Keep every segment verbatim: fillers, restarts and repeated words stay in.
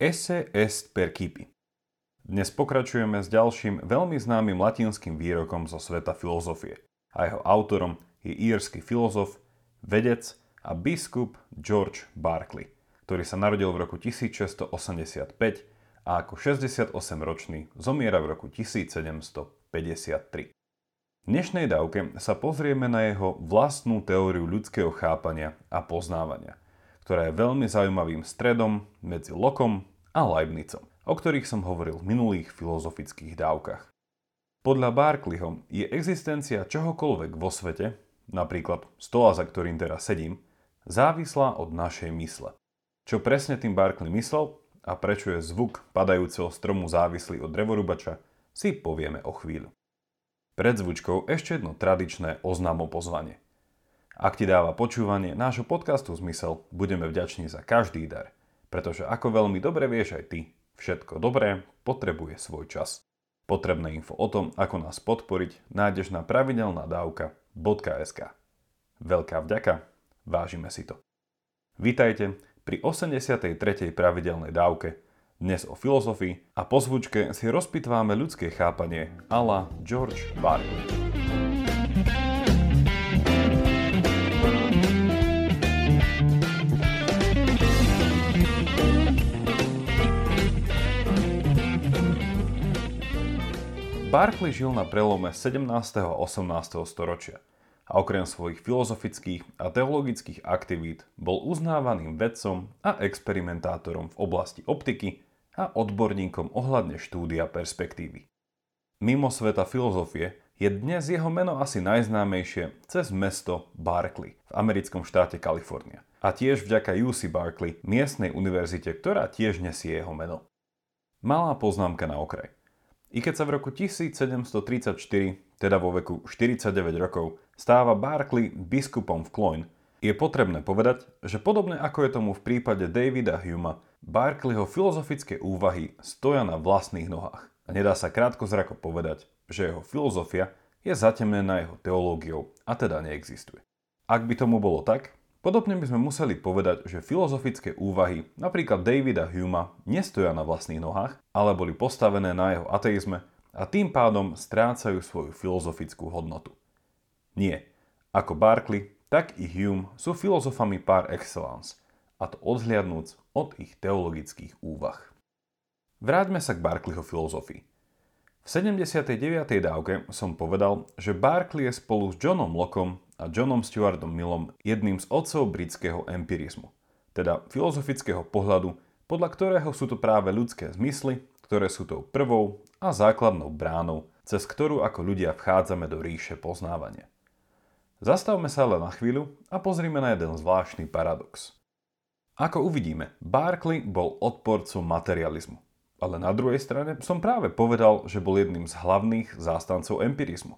Esse est percipi. Dnes pokračujeme s ďalším veľmi známym latinským výrokom zo sveta filozofie a jeho autorom je írsky filozof, vedec a biskup George Berkeley, ktorý sa narodil v roku tisícšesťstoosemdesiatpäť a ako šesťdesiatosemročný zomiera v roku tisícsedemstopäťdesiattri. V dnešnej dávke sa pozrieme na jeho vlastnú teóriu ľudského chápania a poznávania, ktorá je veľmi zaujímavým stredom medzi Lockeom a Leibnizom, o ktorých som hovoril v minulých filozofických dávkach. Podľa Berkeleyho je existencia čohokoľvek vo svete, napríklad stola, za ktorým teraz sedím, závislá od našej mysle. Čo presne tým Berkeley myslel a prečo je zvuk padajúceho stromu závislý od drevorubača, si povieme o chvíľu. Pred zvučkou ešte jedno tradičné oznámopozvanie. Ak ti dáva počúvanie nášho podcastu zmysel, budeme vďační za každý dar, pretože ako veľmi dobre vieš aj ty, všetko dobré potrebuje svoj čas. Potrebné info o tom, ako nás podporiť, nájdeš na pravidelnadávka bodka es ká. Veľká vďaka, vážime si to. Vítajte pri osemdesiatej tretej pravidelnej dávke, dnes o filozofii a po zvučke si rozpitváme ľudské chápanie a la George Berkeley. Berkeley žil na prelome sedemnásteho a osemnásteho storočia a okrem svojich filozofických a teologických aktivít bol uznávaným vedcom a experimentátorom v oblasti optiky a odborníkom ohľadne štúdia perspektívy. Mimo sveta filozofie je dnes jeho meno asi najznámejšie cez mesto Berkeley v americkom štáte Kalifornia a tiež vďaka ú cé Berkeley, miestnej univerzite, ktorá tiež nesie jeho meno. Malá poznámka na okraj. I keď sa v roku tisícsedemstotridsaťštyri, teda vo veku štyridsaťdeväť rokov, stáva Berkeley biskupom v Cloyne, je potrebné povedať, že podobne ako je tomu v prípade Davida Huma, Berkeleyho filozofické úvahy stoja na vlastných nohách a nedá sa krátkozrako povedať, že jeho filozofia je zatemnená jeho teológiou a teda neexistuje. Ak by tomu bolo tak, podobne by sme museli povedať, že filozofické úvahy napríklad Davida Huma nestoja na vlastných nohách, ale boli postavené na jeho ateizme a tým pádom strácajú svoju filozofickú hodnotu. Nie, ako Berkeley, tak i Hume sú filozofami par excellence, a to odhliadnúc od ich teologických úvah. Vráťme sa k Berkeleyho filozofii. V sedemdesiatej deviatej dávke som povedal, že Berkeley je spolu s Johnom Lockeom a Johnom Stuartom Millom jedným z otcov britského empirizmu, teda filozofického pohľadu, podľa ktorého sú to práve ľudské zmysly, ktoré sú tou prvou a základnou bránou, cez ktorú ako ľudia vchádzame do ríše poznávania. Zastavme sa len na chvíľu a pozrime na jeden zvláštny paradox. Ako uvidíme, Berkeley bol odporcom materializmu, ale na druhej strane som práve povedal, že bol jedným z hlavných zástancov empirizmu.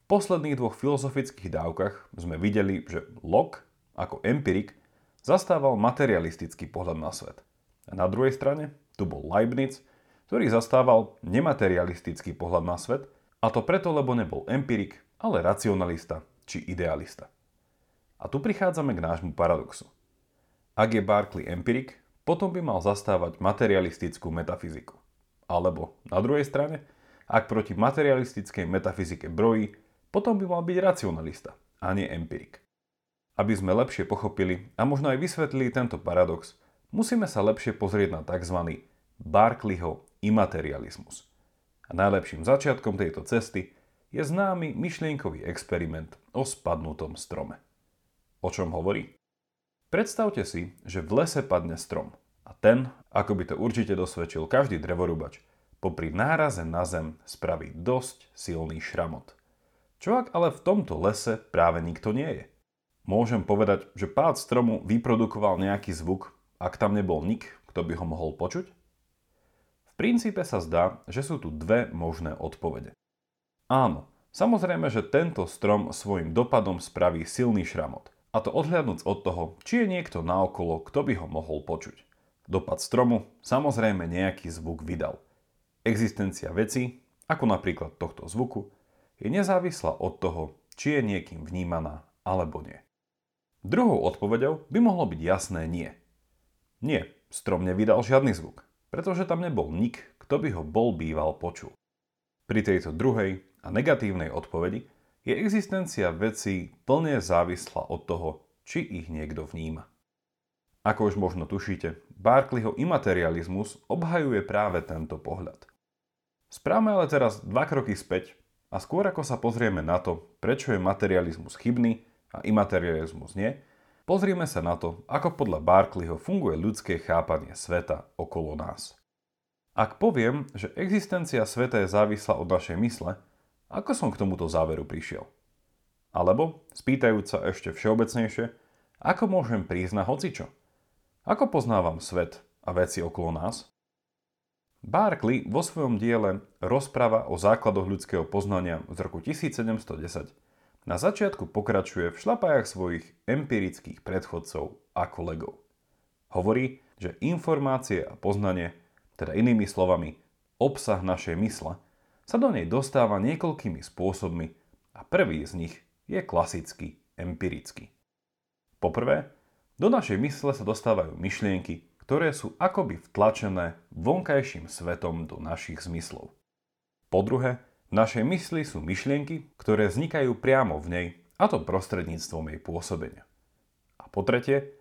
V posledných dvoch filozofických dávkach sme videli, že Locke, ako empirik, zastával materialistický pohľad na svet. A na druhej strane tu bol Leibniz, ktorý zastával nematerialistický pohľad na svet, a to preto, lebo nebol empirik, ale racionalista či idealista. A tu prichádzame k nášmu paradoxu. Ak je Berkeley empirik, potom by mal zastávať materialistickú metafyziku. Alebo na druhej strane, ak proti materialistickej metafyzike brojí, potom by mal byť racionalista a nie empirik. Aby sme lepšie pochopili a možno aj vysvetlili tento paradox, musíme sa lepšie pozrieť na tzv. Berkeleyho imaterializmus. A najlepším začiatkom tejto cesty je známy myšlienkový experiment o spadnutom strome. O čom hovorí? Predstavte si, že v lese padne strom a ten, ako by to určite dosvedčil každý drevorúbač, popri náraze na zem spraví dosť silný šramot. Čo ak ale v tomto lese práve nikto nie je? Môžem povedať, že pád stromu vyprodukoval nejaký zvuk, ak tam nebol nik, kto by ho mohol počuť? V princípe sa zdá, že sú tu dve možné odpovede. Áno, samozrejme, že tento strom svojim dopadom spraví silný šramot, a to odhľadnúc od toho, či je niekto naokolo, kto by ho mohol počuť. Dopad stromu samozrejme nejaký zvuk vydal. Existencia vecí, ako napríklad tohto zvuku, je nezávislá od toho, či je niekým vnímaná alebo nie. Druhou odpoveďou by mohlo byť jasné nie. Nie, strom nevydal žiadny zvuk. pretože tam nebol nik, kto by ho bol býval počul. Pri tejto druhej a negatívnej odpovedi je existencia vecí plne závislá od toho, či ich niekto vníma. Ako už možno tušíte, Berkeleyho imaterializmus obhajuje práve tento pohľad. Správame ale teraz dva kroky späť a skôr ako sa pozrieme na to, prečo je materializmus chybný a imaterializmus nie, pozrieme sa na to, ako podľa Berkeleyho funguje ľudské chápanie sveta okolo nás. Ak poviem, že existencia sveta je závislá od našej mysle, ako som k tomuto záveru prišiel? Alebo, spýtajúc sa ešte všeobecnejšie, ako môžem prísť na hocičo? Ako poznávam svet a veci okolo nás? Berkeley vo svojom diele Rozpráva o základoch ľudského poznania z roku tisíc sedemsto desať na začiatku pokračuje v šlapajách svojich empirických predchodcov a kolegov. Hovorí, že informácie a poznanie, teda inými slovami obsah našej mysle, sa do nej dostáva niekoľkými spôsobmi a prvý z nich je klasicky empirický. Poprvé, do našej mysle sa dostávajú myšlienky, ktoré sú akoby vtlačené vonkajším svetom do našich zmyslov. Po druhé, v našej mysli sú myšlienky, ktoré vznikajú priamo v nej, a to prostredníctvom jej pôsobenia. A po tretie,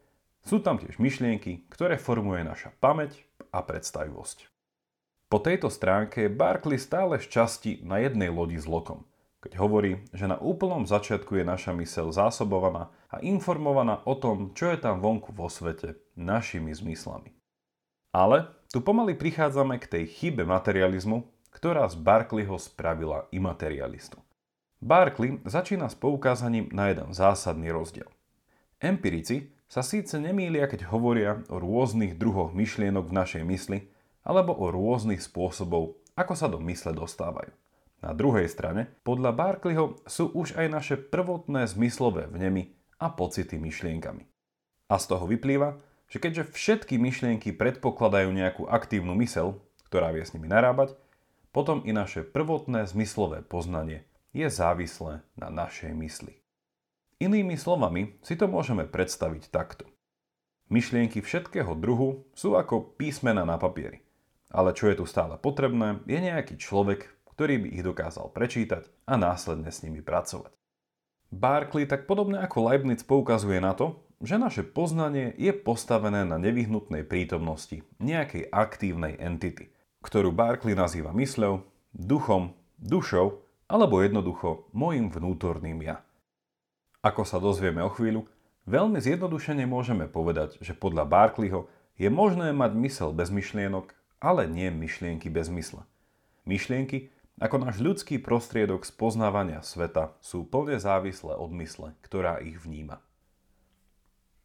sú tam tiež myšlienky, ktoré formuje naša pamäť a predstavivosť. Po tejto stránke je Berkeley stále z časti na jednej lodi s Lockeom, keď hovorí, že na úplnom začiatku je naša myseľ zásobovaná a informovaná o tom, čo je tam vonku vo svete našimi zmyslami. Ale tu pomaly prichádzame k tej chybe materializmu, ktorá z Berkeleyho spravila imaterialistu. Berkeley začína s poukázaním na jeden zásadný rozdiel. Empirici sa síce nemýlia, keď hovoria o rôznych druhoch myšlienok v našej mysli alebo o rôznych spôsobov, ako sa do mysle dostávajú. Na druhej strane, podľa Berkeleyho sú už aj naše prvotné zmyslové vnemy a pocity myšlienkami. A z toho vyplýva, že keďže všetky myšlienky predpokladajú nejakú aktívnu myseľ, ktorá vie s nimi narábať, potom i naše prvotné zmyslové poznanie je závislé na našej mysli. Inými slovami si to môžeme predstaviť takto. Myšlienky všetkého druhu sú ako písmena na papieri, ale čo je tu stále potrebné, je nejaký človek, ktorý by ich dokázal prečítať a následne s nimi pracovať. Berkeley tak podobne ako Leibniz poukazuje na to, že naše poznanie je postavené na nevyhnutnej prítomnosti nejakej aktívnej entity, ktorú Berkeley nazýva mysľou, duchom, dušou alebo jednoducho mojim vnútorným ja. Ako sa dozvieme o chvíľu, veľmi zjednodušene môžeme povedať, že podľa Berkeleyho je možné mať myseľ bez myšlienok, ale nie myšlienky bez mysle. Myšlienky, ako náš ľudský prostriedok spoznávania sveta, sú plne závislé od mysle, ktorá ich vníma.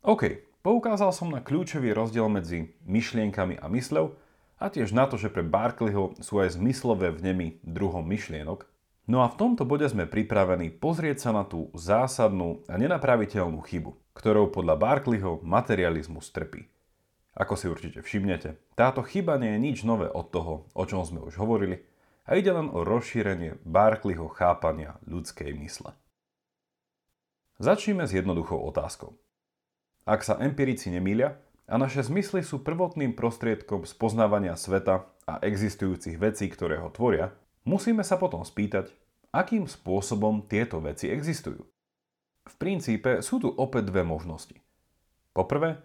OK, poukázal som na kľúčový rozdiel medzi myšlienkami a mysľou, a tiež na to, že pre Berkeleyho sú aj zmyslové vnemy druhom myšlienok. No a v tomto bode sme pripravení pozrieť sa na tú zásadnú a nenapraviteľnú chybu, ktorou podľa Berkeleyho materializmus trpí. Ako si určite všimnete, táto chyba nie je nič nové od toho, o čom sme už hovorili, a ide len o rozšírenie Berkeleyho chápania ľudskej mysle. Začníme s jednoduchou otázkou. Ak sa empirici nemýlia, a naše zmysly sú prvotným prostriedkom spoznávania sveta a existujúcich vecí, ktoré ho tvoria, musíme sa potom spýtať, akým spôsobom tieto veci existujú. V princípe sú tu opäť dve možnosti. Poprvé,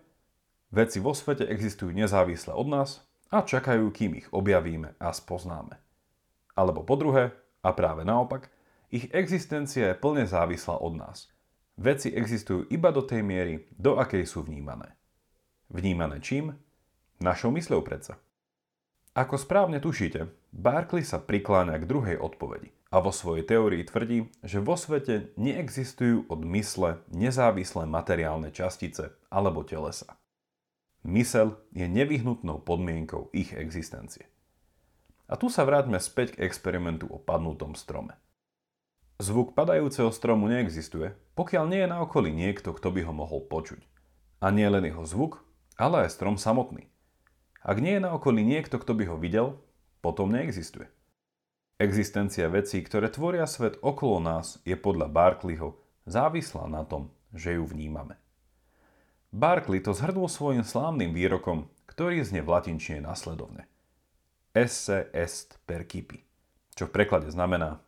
veci vo svete existujú nezávisle od nás a čakajú, kým ich objavíme a spoznáme. Alebo po druhé, a práve naopak, ich existencia je plne závislá od nás. Veci existujú iba do tej miery, do akej sú vnímané. Vnímané čím? Našou mysľou predsa. Ako správne tušíte, Berkeley sa prikláňa k druhej odpovedi a vo svojej teórii tvrdí, že vo svete neexistujú od mysle nezávislé materiálne častice alebo telesa. Myseľ je nevyhnutnou podmienkou ich existencie. A tu sa vráťme späť k experimentu o padnutom strome. Zvuk padajúceho stromu neexistuje, pokiaľ nie je na okolí niekto, kto by ho mohol počuť. A nie len jeho zvuk, ale aj strom samotný. Ak nie je na okolí niekto, kto by ho videl, potom neexistuje. Existencia vecí, ktoré tvoria svet okolo nás, je podľa Berkeleyho závislá na tom, že ju vnímame. Berkeley to zhrnul svojím slávnym výrokom, ktorý znie v latinčine nasledovne. Esse est percipi, čo v preklade znamená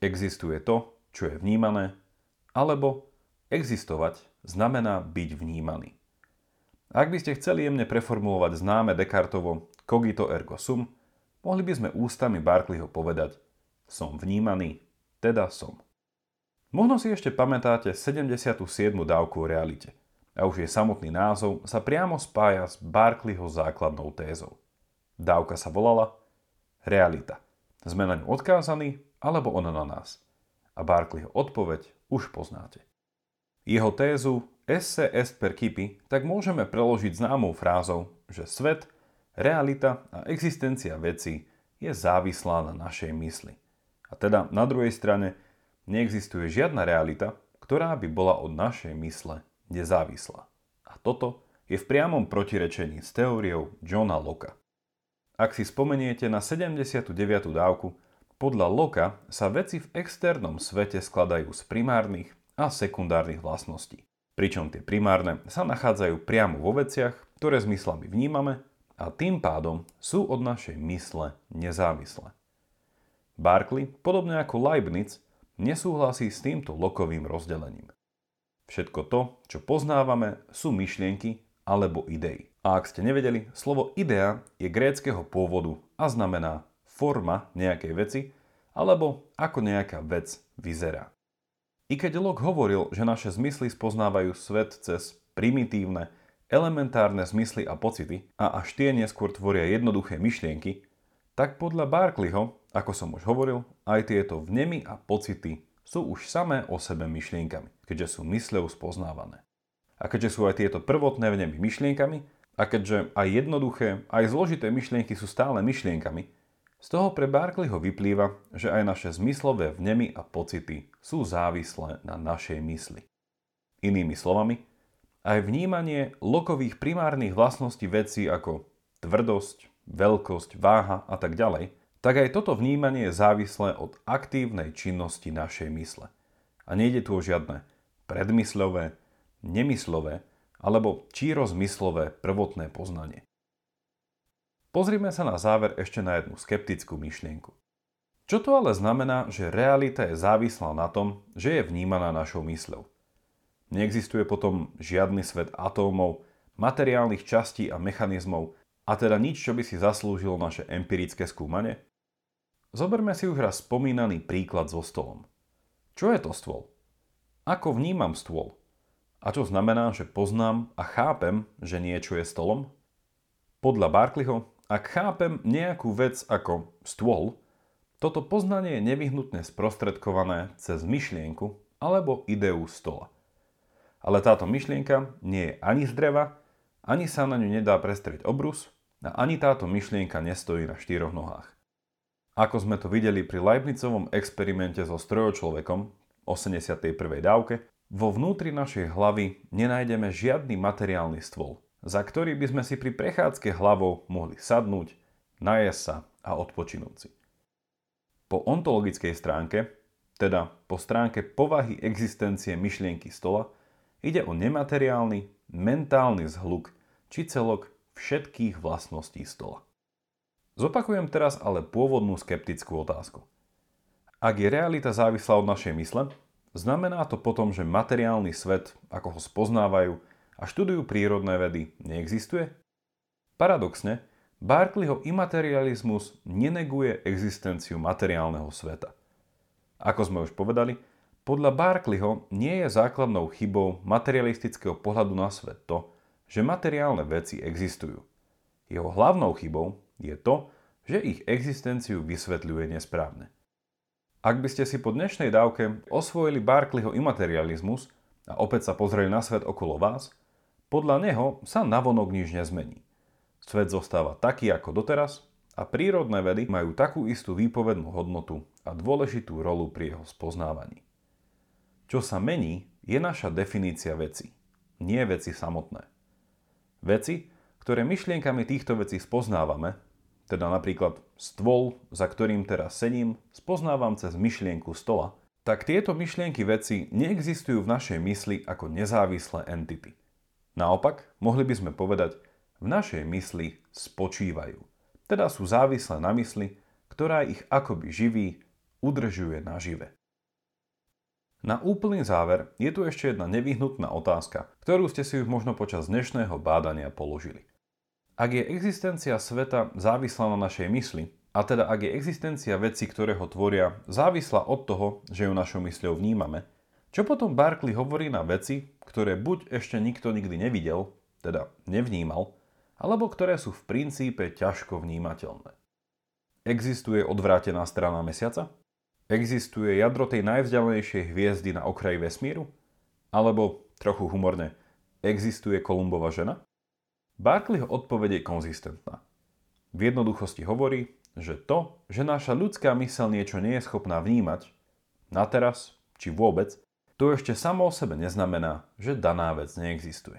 existuje to, čo je vnímané, alebo existovať znamená byť vnímaný. Ak by ste chceli jemne preformulovať známe Descartovo cogito ergo sum, mohli by sme ústami Berkeleyho povedať som vnímaný, teda som. Možno si ešte pamätáte sedemdesiatu siedmu dávku o realite a už jej samotný názov sa priamo spája s Berkeleyho základnou tézou. Dávka sa volala realita. Sme na ňu odkázaní alebo ona na nás. A Berkeleyho odpoveď už poznáte. Jeho tézu Esse est percipi tak môžeme preložiť známou frázou, že svet, realita a existencia veci je závislá na našej mysli. A teda na druhej strane neexistuje žiadna realita, ktorá by bola od našej mysle nezávislá. A toto je v priamom protirečení s teóriou Johna Locka. Ak si spomeniete na sedemdesiatu deviatu dávku, podľa Locka sa veci v externom svete skladajú z primárnych a sekundárnych vlastností. Pričom tie primárne sa nachádzajú priamo vo veciach, ktoré zmyslami vnímame a tým pádom sú od našej mysle nezávislé. Berkeley, podobne ako Leibniz, nesúhlasí s týmto Lockovým rozdelením. Všetko to, čo poznávame, sú myšlienky alebo idei. A ak ste nevedeli, slovo idea je gréckeho pôvodu a znamená forma nejakej veci alebo ako nejaká vec vyzerá. I keď Locke hovoril, že naše zmysly spoznávajú svet cez primitívne, elementárne zmysly a pocity a až tie neskôr tvoria jednoduché myšlienky, tak podľa Berkeleyho, ako som už hovoril, aj tieto vnemy a pocity sú už samé o sebe myšlienkami, keďže sú mysľou spoznávané. A keďže sú aj tieto prvotné vnemy myšlienkami, a keďže aj jednoduché, aj zložité myšlienky sú stále myšlienkami, z toho pre Berkeleyho vyplýva, že aj naše zmyslové vnemy a pocity sú závislé na našej mysli. Inými slovami, aj vnímanie Lockových primárnych vlastností vecí ako tvrdosť, veľkosť, váha a tak ďalej, tak aj toto vnímanie je závislé od aktívnej činnosti našej mysle. A nejde tu o žiadne predmysľové, nemyslové alebo čírozmyslové prvotné poznanie. Pozrime sa na záver ešte na jednu skeptickú myšlienku. Čo to ale znamená, že realita je závislá na tom, že je vnímaná našou mysľou? Neexistuje potom žiadny svet atómov, materiálnych častí a mechanizmov, a teda nič, čo by si zaslúžilo naše empirické skúmanie? Zoberme si už raz spomínaný príklad so stolom. Čo je to stôl? Ako vnímam stôl? A čo znamená, že poznám a chápem, že niečo je stolom? Podľa Berkeleyho, ak chápem nejakú vec ako stôl, toto poznanie je nevyhnutne sprostredkované cez myšlienku alebo ideu stola. Ale táto myšlienka nie je ani z dreva, ani sa na ňu nedá prestrieť obrus a ani táto myšlienka nestojí na štyroch nohách. Ako sme to videli pri Leibnizovom experimente so strojočlovekom v osemdesiatej prvej dávke, vo vnútri našej hlavy nenájdeme žiadny materiálny stôl, za ktorý by sme si pri prechádzke hlavou mohli sadnúť, najesť sa a odpočinúť si. Po ontologickej stránke, teda po stránke povahy existencie myšlienky stola, ide o nemateriálny, mentálny zhluk či celok všetkých vlastností stola. Zopakujem teraz ale pôvodnú skeptickú otázku. Ak je realita závislá od našej mysle, znamená to potom, že materiálny svet, ako ho spoznávajú, a študujú prírodné vedy neexistuje? Paradoxne, Berkeleyho imaterializmus neneguje existenciu materiálneho sveta. Ako sme už povedali, podľa Berkeleyho nie je základnou chybou materialistického pohľadu na svet to, že materiálne veci existujú. Jeho hlavnou chybou je to, že ich existenciu vysvetľuje nesprávne. Ak by ste si po dnešnej dávke osvojili Berkeleyho imaterializmus a opäť sa pozreli na svet okolo vás, podľa neho sa navonok nič nezmení. Svet zostáva taký ako doteraz a prírodné vedy majú takú istú výpovednú hodnotu a dôležitú rolu pri jeho spoznávaní. Čo sa mení, je naša definícia veci, nie veci samotné. Veci, ktoré myšlienkami týchto vecí spoznávame, teda napríklad stôl, za ktorým teraz sedím, spoznávam cez myšlienku stola, tak tieto myšlienky veci neexistujú v našej mysli ako nezávislé entity. Naopak, mohli by sme povedať, v našej mysli spočívajú. Teda sú závislé na mysli, ktorá ich akoby živí, udržuje nažive. Na úplný záver je tu ešte jedna nevyhnutná otázka, ktorú ste si možno počas dnešného bádania položili. Ak je existencia sveta závislá na našej mysli, a teda ak je existencia veci, ktoré ho tvoria, závislá od toho, že ju našou mysľou vnímame, čo potom Berkeley hovorí na veci, ktoré buď ešte nikto nikdy nevidel, teda nevnímal, alebo ktoré sú v princípe ťažko vnímateľné. Existuje odvrátená strana mesiaca? Existuje jadro tej najvzdialenejšej hviezdy na okraji vesmíru? Alebo, trochu humorne, existuje Kolumbova žena? Berkeleyho odpoveď je konzistentná. V jednoduchosti hovorí, že to, že naša ľudská myseľ niečo nie je schopná vnímať, na teraz, či vôbec, to ešte samo o sebe neznamená, že daná vec neexistuje.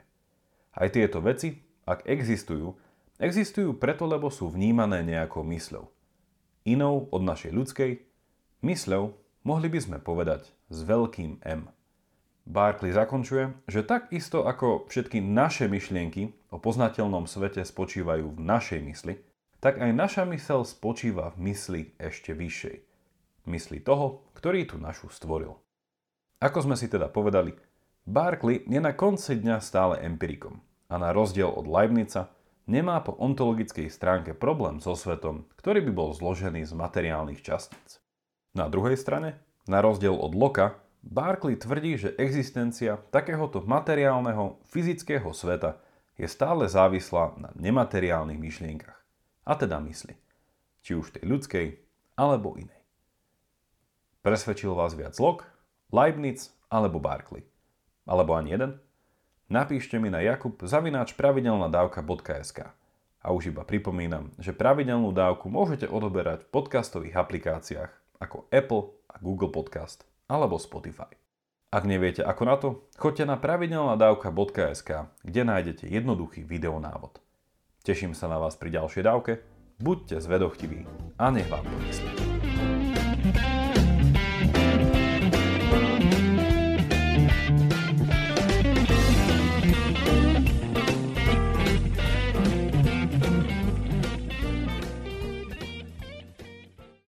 Aj tieto veci, ak existujú, existujú preto, lebo sú vnímané nejakou mysľou. Inou od našej ľudskej, mysľou, mohli by sme povedať s veľkým M. Berkeley zakončuje, že takisto ako všetky naše myšlienky o poznateľnom svete spočívajú v našej mysli, tak aj naša myseľ spočíva v mysli ešte vyššej. Mysli toho, ktorý tu našu stvoril. Ako sme si teda povedali, Berkeley je na konci dňa stále empirikom a na rozdiel od Leibniza nemá po ontologickej stránke problém so svetom, ktorý by bol zložený z materiálnych častíc. Na druhej strane, na rozdiel od Locke, Berkeley tvrdí, že existencia takéhoto materiálneho, fyzického sveta je stále závislá na nemateriálnych myšlienkach, a teda mysli, či už tej ľudskej, alebo inej. Presvedčil vás viac Locke, Leibniz, alebo Berkeley? Alebo ani jeden? Napíšte mi na jakub zavináč pravidelná dávka bodka es ká. A už iba pripomínam, že pravidelnú dávku môžete odoberať v podcastových aplikáciách ako Apple a Google Podcast alebo Spotify. Ak neviete ako na to, choďte na pravidelná dávka bodka es ká, kde nájdete jednoduchý videonávod. Teším sa na vás pri ďalšej dávke, buďte zvedochtiví a nech vám to myslí.